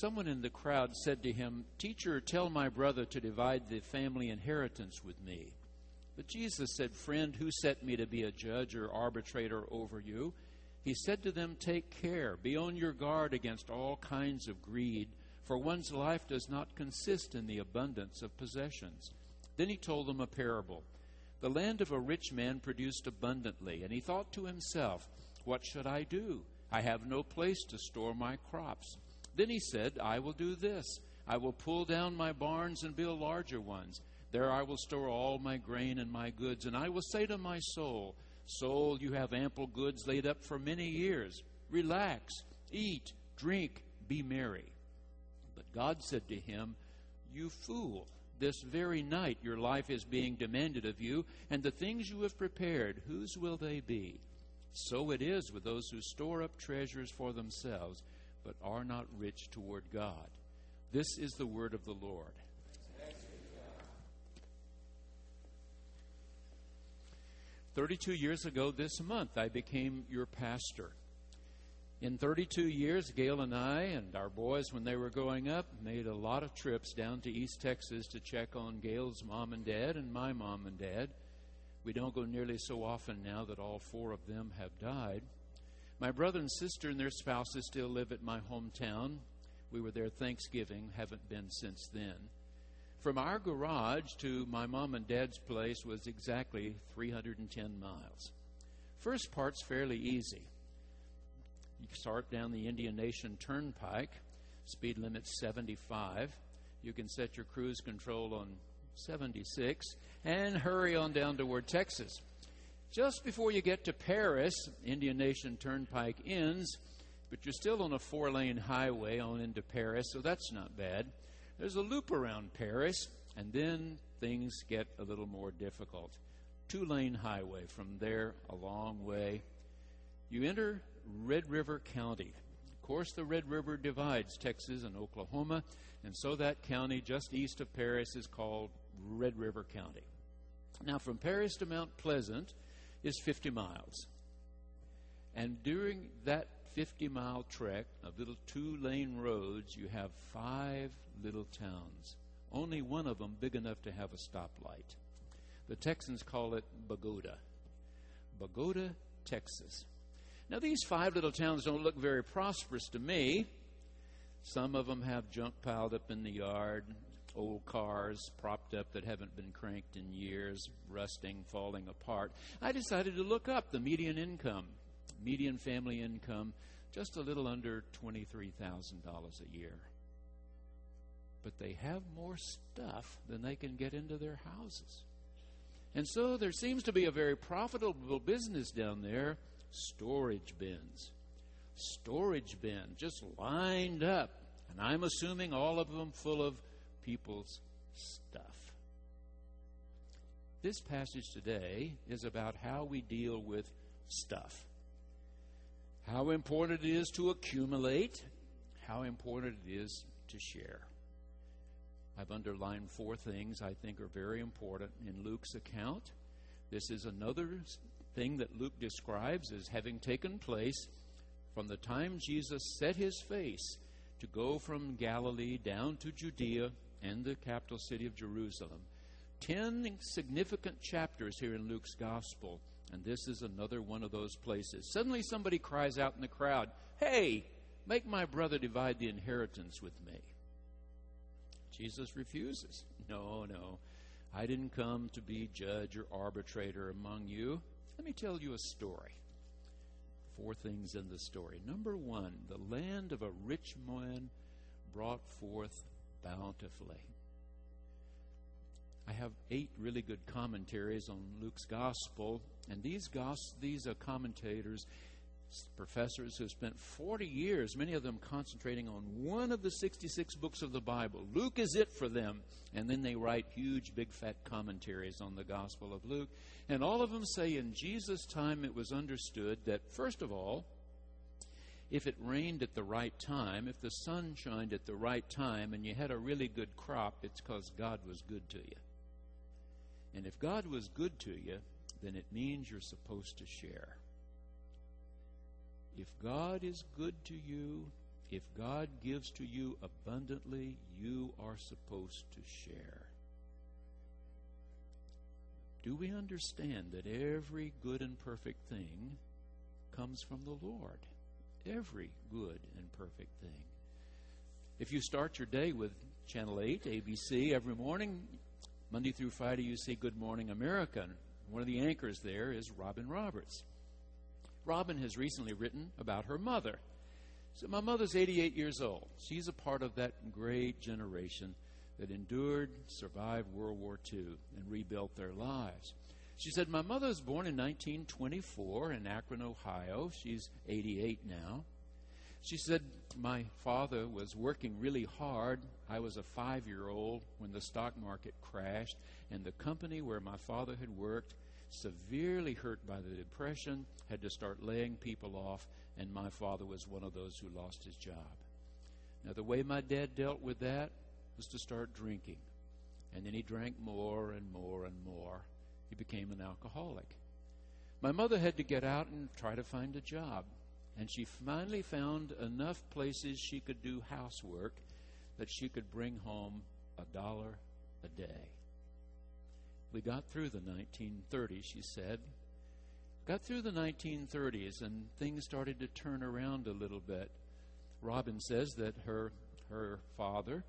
Someone in the crowd said to him, "Teacher, tell my brother to divide the family inheritance with me." But Jesus said, "Friend, who set me to be a judge or arbitrator over you?" He said to them, "Take care, be on your guard against all kinds of greed, for one's life does not consist in the abundance of possessions." Then he told them a parable. The land of a rich man produced abundantly, and he thought to himself, "What should I do? I have no place to store my crops." Then he said, "I will do this. I will pull down my barns and build larger ones. There I will store all my grain and my goods, and I will say to my soul, 'Soul, you have ample goods laid up for many years. Relax, eat, drink, be merry.' But God said to him, 'You fool, this very night your life is being demanded of you, and the things you have prepared, whose will they be?' So it is with those who store up treasures for themselves, but are not rich toward God." This is the word of the Lord. Thanks be to God. 32 years ago this month, I became your pastor. In 32 years, Gail and I and our boys, when they were growing up, made a lot of trips down to East Texas to check on Gail's mom and dad and my mom and dad. We don't go nearly so often now that all four of them have died. My brother and sister and their spouses still live at my hometown. We were there Thanksgiving, haven't been since then. From our garage to my mom and dad's place was exactly 310 miles. First part's fairly easy. You start down the Indian Nation Turnpike, speed limit 75. You can set your cruise control on 76 and hurry on down toward Texas. Just before you get to Paris, Indian Nation Turnpike ends, but you're still on a four-lane highway on into Paris, so that's not bad. There's a loop around Paris, and then things get a little more difficult. Two-lane highway from there, a long way. You enter Red River County. Of course, the Red River divides Texas and Oklahoma, and so that county just east of Paris is called Red River County. Now, from Paris to Mount Pleasant is 50 miles. And during that 50-mile trek of little two-lane roads, you have five little towns, only one of them big enough to have a stoplight. The Texans call it Bogota. Bogota, Texas. Now, these five little towns don't look very prosperous to me. Some of them have junk piled up in the yard, old cars propped up that haven't been cranked in years, rusting, falling apart. I decided to look up the median family income, just a little under $23,000 a year. But they have more stuff than they can get into their houses. And so there seems to be a very profitable business down there. Storage bins just lined up, and I'm assuming all of them full of people's stuff. This passage today is about how we deal with stuff, how important it is to accumulate, how important it is to share. I've underlined four things I think are very important in Luke's account. This is another thing that Luke describes as having taken place from the time Jesus set his face to go from Galilee down to Judea and the capital city of Jerusalem. 10 significant chapters here in Luke's gospel, and this is another one of those places. Suddenly somebody cries out in the crowd, "Hey, make my brother divide the inheritance with me." Jesus refuses. No, I didn't come to be judge or arbitrator among you. Let me tell you a story. Four things in the story. Number one, the land of a rich man brought forth bountifully. I have 8 really good commentaries on Luke's gospel, and these are commentators, professors who spent 40 years, many of them concentrating on one of the 66 books of the Bible. Luke is it for them. And then they write huge, big, fat commentaries on the Gospel of Luke. And all of them say in Jesus' time it was understood that, first of all, if it rained at the right time, if the sun shined at the right time, and you had a really good crop, it's because God was good to you. And if God was good to you, then it means you're supposed to share. If God is good to you, if God gives to you abundantly, you are supposed to share. Do we understand that every good and perfect thing comes from the Lord? Every good and perfect thing. If you start your day with Channel 8, ABC, every morning, Monday through Friday, you see Good Morning America. One of the anchors there is Robin Roberts. Robin has recently written about her mother. So my mother's 88 years old. She's a part of that great generation that endured, survived World War II, and rebuilt their lives. She said, my mother was born in 1924 in Akron, Ohio. She's 88 now. She said, my father was working really hard. I was a 5-year-old when the stock market crashed, and the company where my father had worked, severely hurt by the Depression, had to start laying people off, and my father was one of those who lost his job. Now, the way my dad dealt with that was to start drinking, and then he drank more and more and more. He became an alcoholic. My mother had to get out and try to find a job, and she finally found enough places she could do housework that she could bring home $1 a day. We got through the 1930s, she said. Got through the 1930s, and things started to turn around a little bit. Robin says that her grandfather,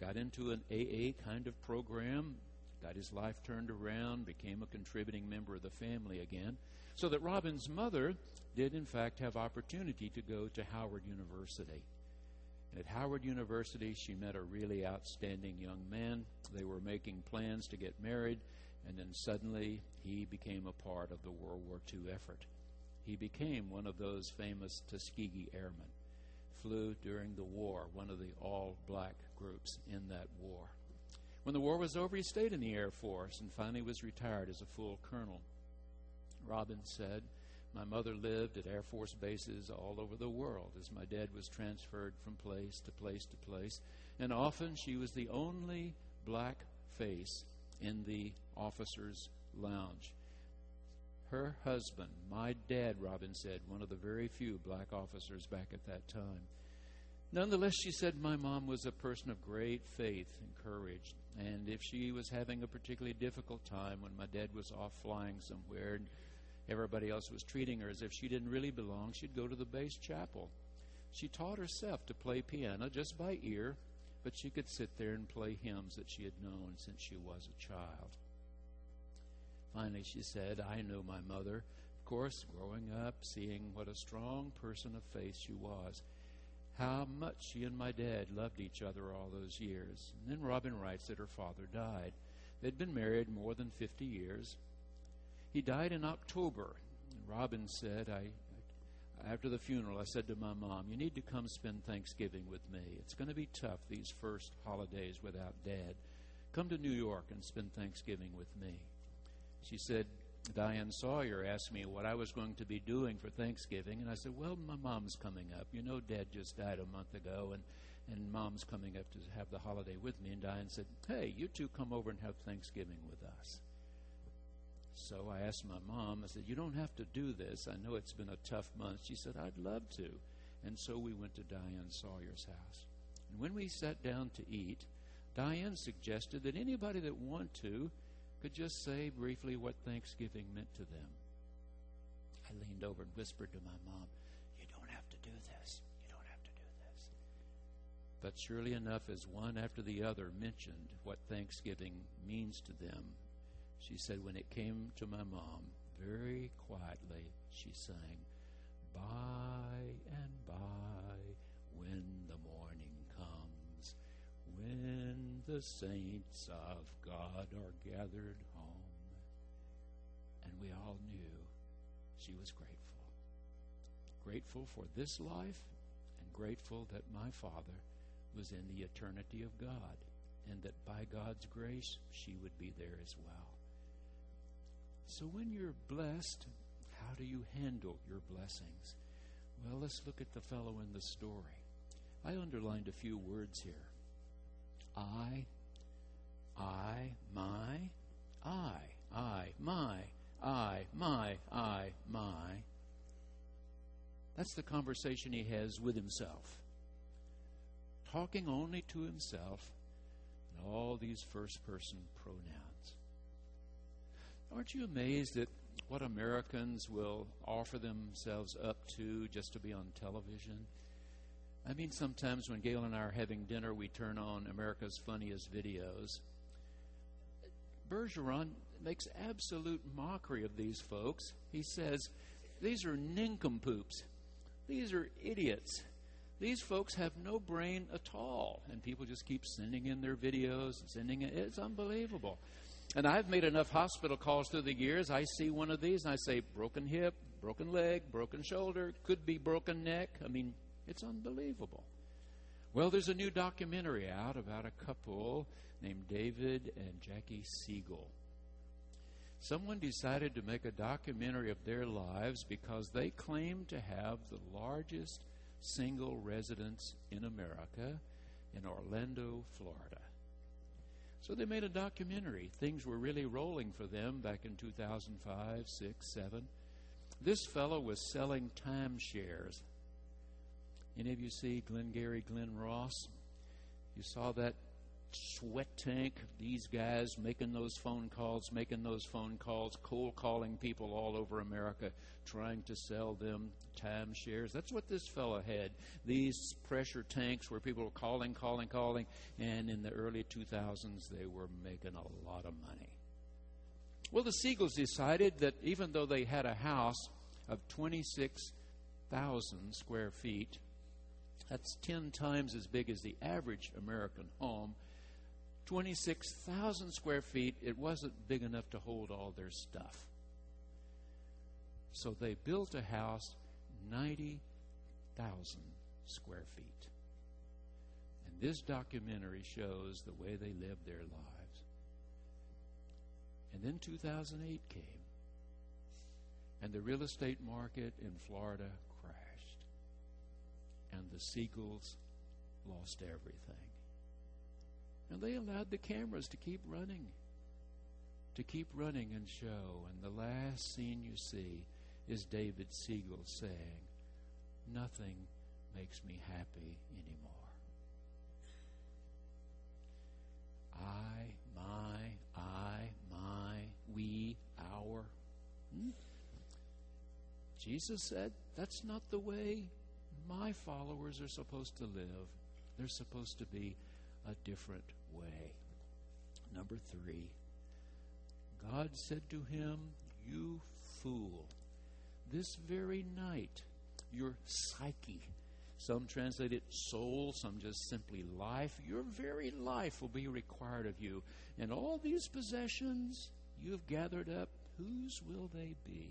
got into an AA kind of program, got his life turned around, became a contributing member of the family again, so that Robin's mother did, in fact, have opportunity to go to Howard University. At Howard University, she met a really outstanding young man. They were making plans to get married, and then suddenly he became a part of the World War II effort. He became one of those famous Tuskegee Airmen, flew during the war, one of the all-black groups in that war. When the war was over, he stayed in the Air Force and finally was retired as a full colonel. Robin said, my mother lived at Air Force bases all over the world as my dad was transferred from place to place to place, and often she was the only black face in the officers' lounge. Her husband, my dad, Robin said, one of the very few black officers back at that time. Nonetheless, she said, my mom was a person of great faith and courage, and if she was having a particularly difficult time when my dad was off flying somewhere and everybody else was treating her as if she didn't really belong, she'd go to the base chapel. She taught herself to play piano just by ear, but she could sit there and play hymns that she had known since she was a child. Finally, she said, I know my mother, of course, growing up, seeing what a strong person of faith she was, how much she and my dad loved each other all those years. And then Robin writes that her father died. They'd been married more than 50 years. He died in October. Robin said, after the funeral, I said to my mom, you need to come spend Thanksgiving with me. It's going to be tough these first holidays without Dad. Come to New York and spend Thanksgiving with me. She said, Diane Sawyer asked me what I was going to be doing for Thanksgiving, and I said, well, my mom's coming up. You know, Dad just died a month ago, and Mom's coming up to have the holiday with me. And Diane said, hey, you two come over and have Thanksgiving with us. So I asked my mom, I said, you don't have to do this. I know it's been a tough month. She said, I'd love to. And so we went to Diane Sawyer's house. And when we sat down to eat, Diane suggested that anybody that wanted to could just say briefly what Thanksgiving meant to them. I leaned over and whispered to my mom, you don't have to do this. You don't have to do this. But surely enough, as one after the other mentioned what Thanksgiving means to them, she said, when it came to my mom, very quietly, she sang, by and by, when the morning comes, when the saints of God are gathered home. And we all knew she was grateful. Grateful for this life, and grateful that my father was in the eternity of God, and that by God's grace, she would be there as well. So when you're blessed, how do you handle your blessings? Well, let's look at the fellow in the story. I underlined a few words here. I, my. That's the conversation he has with himself. Talking only to himself and all these first-person pronouns. Aren't you amazed at what Americans will offer themselves up to just to be on television? I mean, sometimes when Gail and I are having dinner, we turn on America's Funniest Videos. Bergeron makes absolute mockery of these folks. He says, these are nincompoops. These are idiots. These folks have no brain at all. And people just keep sending in their videos and sending it. It's unbelievable. And I've made enough hospital calls through the years. I see one of these and I say, broken hip, broken leg, broken shoulder, could be broken neck. I mean, it's unbelievable. Well, there's a new documentary out about a couple named David and Jackie Siegel. Someone decided to make a documentary of their lives because they claim to have the largest single residence in America in Orlando, Florida. So they made a documentary. Things were really rolling for them back in 2005, 6, 7. This fellow was selling timeshares. Any of you see Glengarry Glen Ross? You saw that sweat tank, these guys making those phone calls, cold calling people all over America, trying to sell them timeshares. That's what this fellow had, these pressure tanks where people were calling, and in the early 2000s they were making a lot of money. Well, the Siegels decided that even though they had a house of 26,000 square feet, that's 10 times as big as the average American home, 26,000 square feet, it wasn't big enough to hold all their stuff. So they built a house 90,000 square feet. And this documentary shows the way they lived their lives. And then 2008 came, and the real estate market in Florida crashed, and the Siegels lost everything. And they allowed the cameras to keep running and show. And the last scene you see is David Siegel saying, nothing makes me happy anymore. I, my, we, our. Jesus said, that's not the way my followers are supposed to live. They're supposed to be a different way. Number 3, God said to him, you fool, this very night your psyche, some translate it soul, some just simply life, your very life will be required of you. And all these possessions you've gathered up, whose will they be?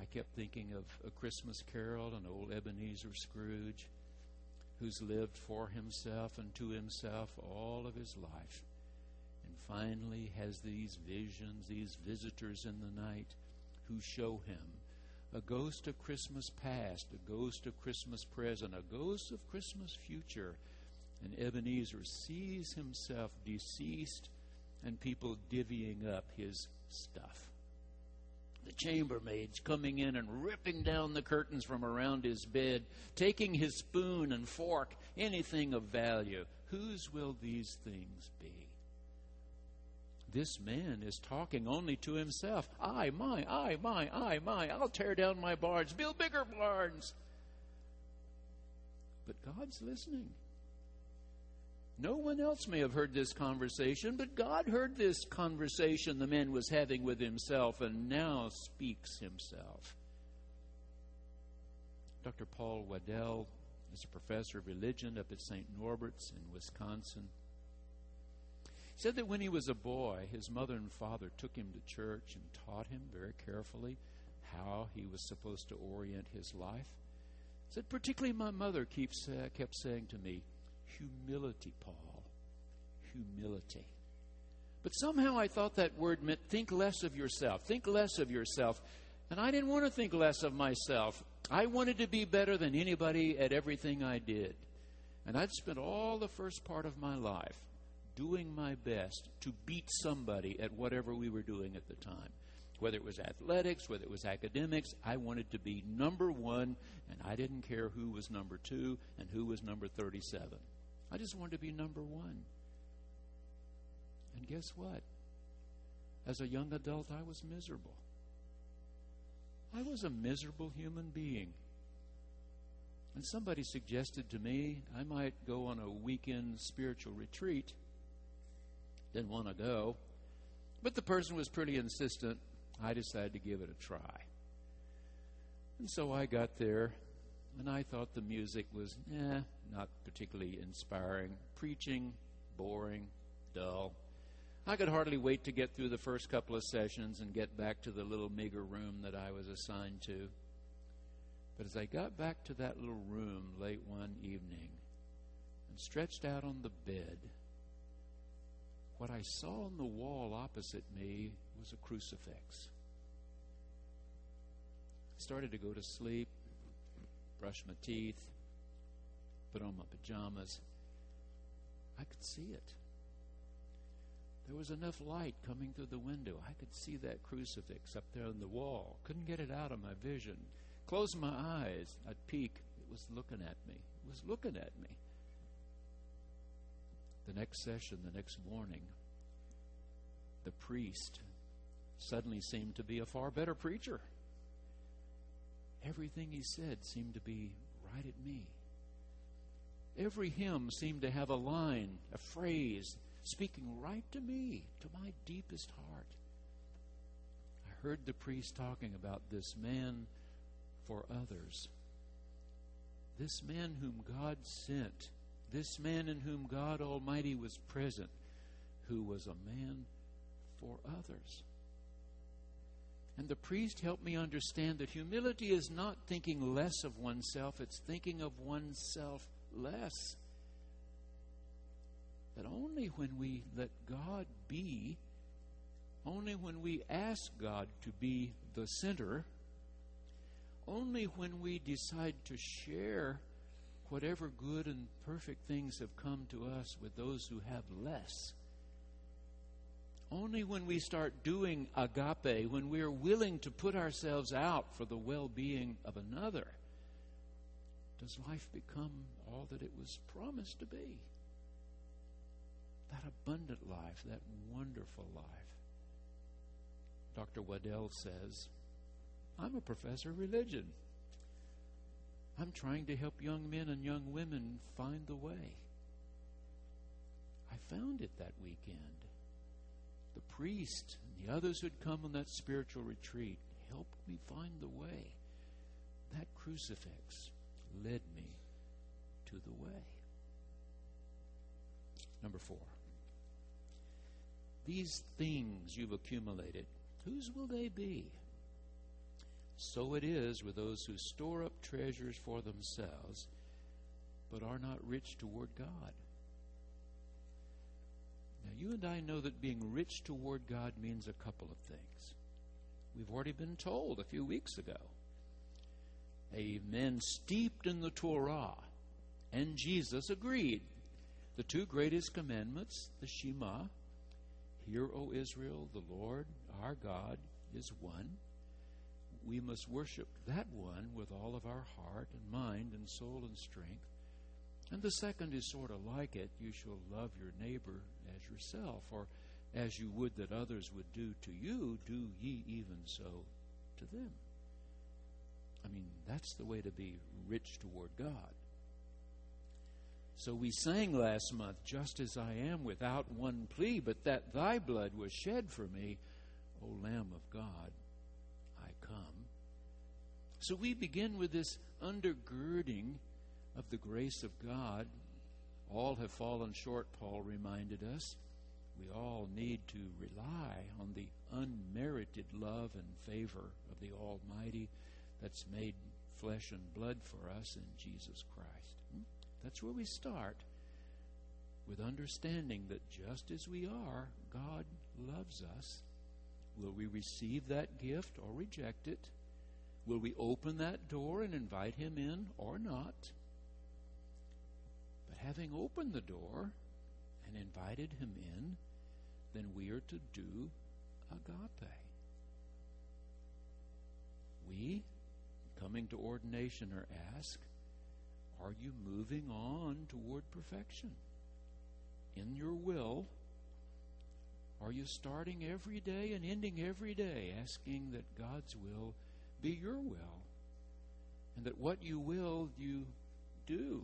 I kept thinking of A Christmas Carol and old Ebenezer Scrooge, who's lived for himself and to himself all of his life, and finally has these visions, these visitors in the night who show him a ghost of Christmas past, a ghost of Christmas present, a ghost of Christmas future. And Ebenezer sees himself deceased and people divvying up his stuff. The chambermaids coming in and ripping down the curtains from around his bed, taking his spoon and fork, anything of value. Whose will these things be? This man is talking only to himself. I, my, I'll tear down my barns, build bigger barns. But God's listening. No one else may have heard this conversation, but God heard this conversation the man was having with himself and now speaks himself. Dr. Paul Waddell is a professor of religion up at St. Norbert's in Wisconsin. He said that when he was a boy, his mother and father took him to church and taught him very carefully how he was supposed to orient his life. He said, particularly my mother kept saying to me, humility, Paul. Humility. But somehow I thought that word meant think less of yourself. Think less of yourself. And I didn't want to think less of myself. I wanted to be better than anybody at everything I did. And I'd spent all the first part of my life doing my best to beat somebody at whatever we were doing at the time. whether it was athletics, whether it was academics. I wanted to be number one, and I didn't care who was number two and who was number 37. I just wanted to be number one. And guess what? As a young adult, I was miserable. I was a miserable human being. And somebody suggested to me I might go on a weekend spiritual retreat. Didn't want to go. But the person was pretty insistent. I decided to give it a try. And so I got there, and I thought the music was not particularly inspiring. Preaching, boring, dull. I could hardly wait to get through the first couple of sessions and get back to the little meager room that I was assigned to. But as I got back to that little room late one evening and stretched out on the bed, what I saw on the wall opposite me was a crucifix. I started to go to sleep, brush my teeth, put on my pajamas. I could see it. There was enough light coming through the window. I could see that crucifix up there on the wall. Couldn't get it out of my vision. Closed my eyes. I'd peek. It was looking at me. It was looking at me. The next session, the next morning, the priest suddenly seemed to be a far better preacher. Everything he said seemed to be right at me. Every hymn seemed to have a line, a phrase, speaking right to me, to my deepest heart. I heard the priest talking about this man for others. This man whom God sent. This man in whom God Almighty was present, who was a man for others. And the priest helped me understand that humility is not thinking less of oneself, it's thinking of oneself less. That only when we let God be, only when we ask God to be the center, only when we decide to share whatever good and perfect things have come to us with those who have less, only when we start doing agape, when we are willing to put ourselves out for the well-being of another, does life become all that it was promised to be. That abundant life, that wonderful life. Dr. Waddell says, I'm a professor of religion. I'm trying to help young men and young women find the way. I found it that weekend. The priest and the others who'd come on that spiritual retreat helped me find the way. That crucifix led me to the way. Number 4. These things you've accumulated, whose will they be? So it is with those who store up treasures for themselves, but are not rich toward God. Now, you and I know that being rich toward God means a couple of things. We've already been told a few weeks ago. A man steeped in the Torah, and Jesus agreed. The two greatest commandments, the Shema, Hear, O Israel, the Lord our God is one. We must worship that one with all of our heart and mind and soul and strength. And the second is sort of like it. You shall love your neighbor as yourself, or as you would that others would do to you, do ye even so to them. I mean, that's the way to be rich toward God. So we sang last month, Just as I am, without one plea, but that thy blood was shed for me, O Lamb of God. Come. So we begin with this undergirding of the grace of God. All have fallen short, Paul reminded us. We all need to rely on the unmerited love and favor of the Almighty that's made flesh and blood for us in Jesus Christ. That's where we start, with understanding that just as we are, God loves us. Will we receive that gift or reject it? Will we open that door and invite him in or not? But having opened the door and invited him in, then we are to do agape. we, coming to ordination, are asked, are you moving on toward perfection? In your will, are you starting every day and ending every day asking that God's will be your will, and that what you will, you do?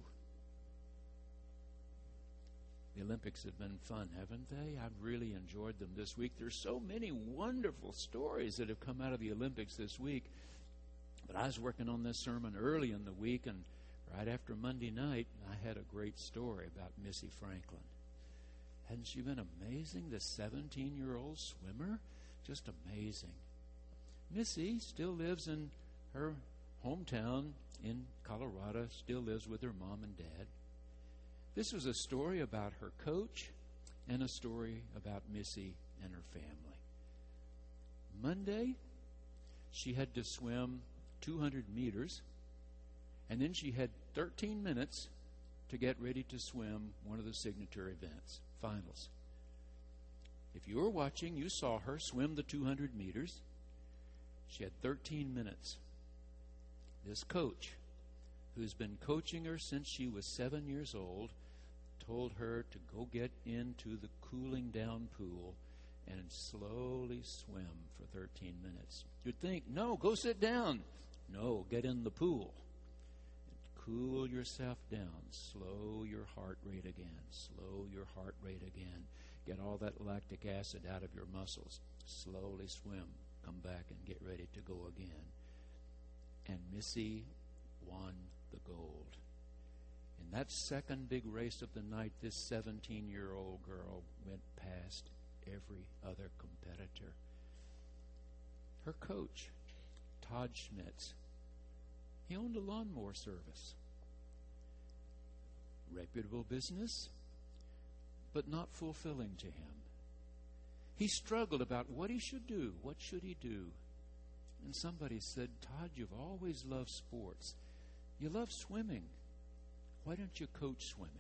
The Olympics have been fun, haven't they? I've really enjoyed them this week. There's so many wonderful stories that have come out of the Olympics this week. But I was working on this sermon early in the week, and right after Monday night, I had a great story about Missy Franklin. Hadn't she been amazing? The 17-year-old swimmer? Just amazing. Missy still lives in her hometown in Colorado, still lives with her mom and dad. This was a story about her coach and a story about Missy and her family. Monday, she had to swim 200 meters, and then she had 13 minutes to get ready to swim one of the signature events, finals. If you were watching, you saw her swim the 200 meters. She had 13 minutes. This coach, who's been coaching her since she was 7 years old, told her to go get into the cooling down pool and slowly swim for 13 minutes. You'd think, no, go sit down. No, get in the pool. And cool yourself down. Slow your heart rate again. Slow your heart rate again. Get all that lactic acid out of your muscles. Slowly swim. Come back and get ready to go again. And Missy won the gold. In that second big race of the night, this 17-year-old girl went past every other competitor. Her coach, Todd Schmitz, he owned a lawnmower service. Reputable business, but not fulfilling to him. He struggled about what he should do. What should he do? And somebody said, Todd, you've always loved sports. You love swimming. Why don't you coach swimming?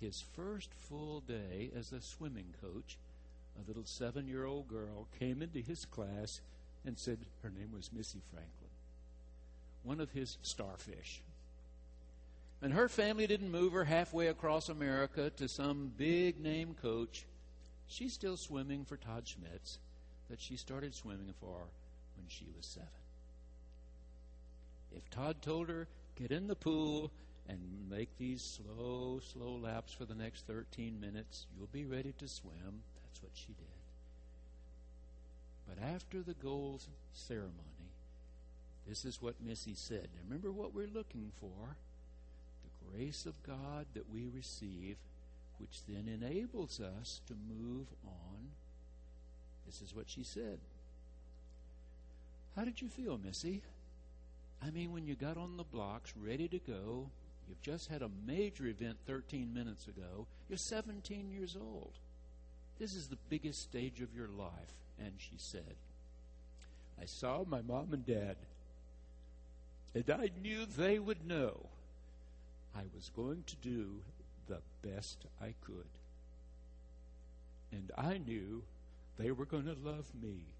His first full day as a swimming coach, a little 7-year-old girl came into his class and said her name was Missy Franklin, one of his starfish. And her family didn't move her halfway across America to some big name coach. She's still swimming for Todd Schmitz that she started swimming for when she was 7. If Todd told her, get in the pool and make these slow, slow laps for the next 13 minutes, you'll be ready to swim. That's what she did. But after the gold ceremony, this is what Missy said. Now remember what we're looking for, the grace of God that we receive, which then enables us to move on. This is what she said. How did you feel, Missy? I mean, when you got on the blocks, ready to go, you've just had a major event 13 minutes ago. You're 17 years old. This is the biggest stage of your life. And she said, I saw my mom and dad, and I knew they would know I was going to do the best I could. And I knew they were going to love me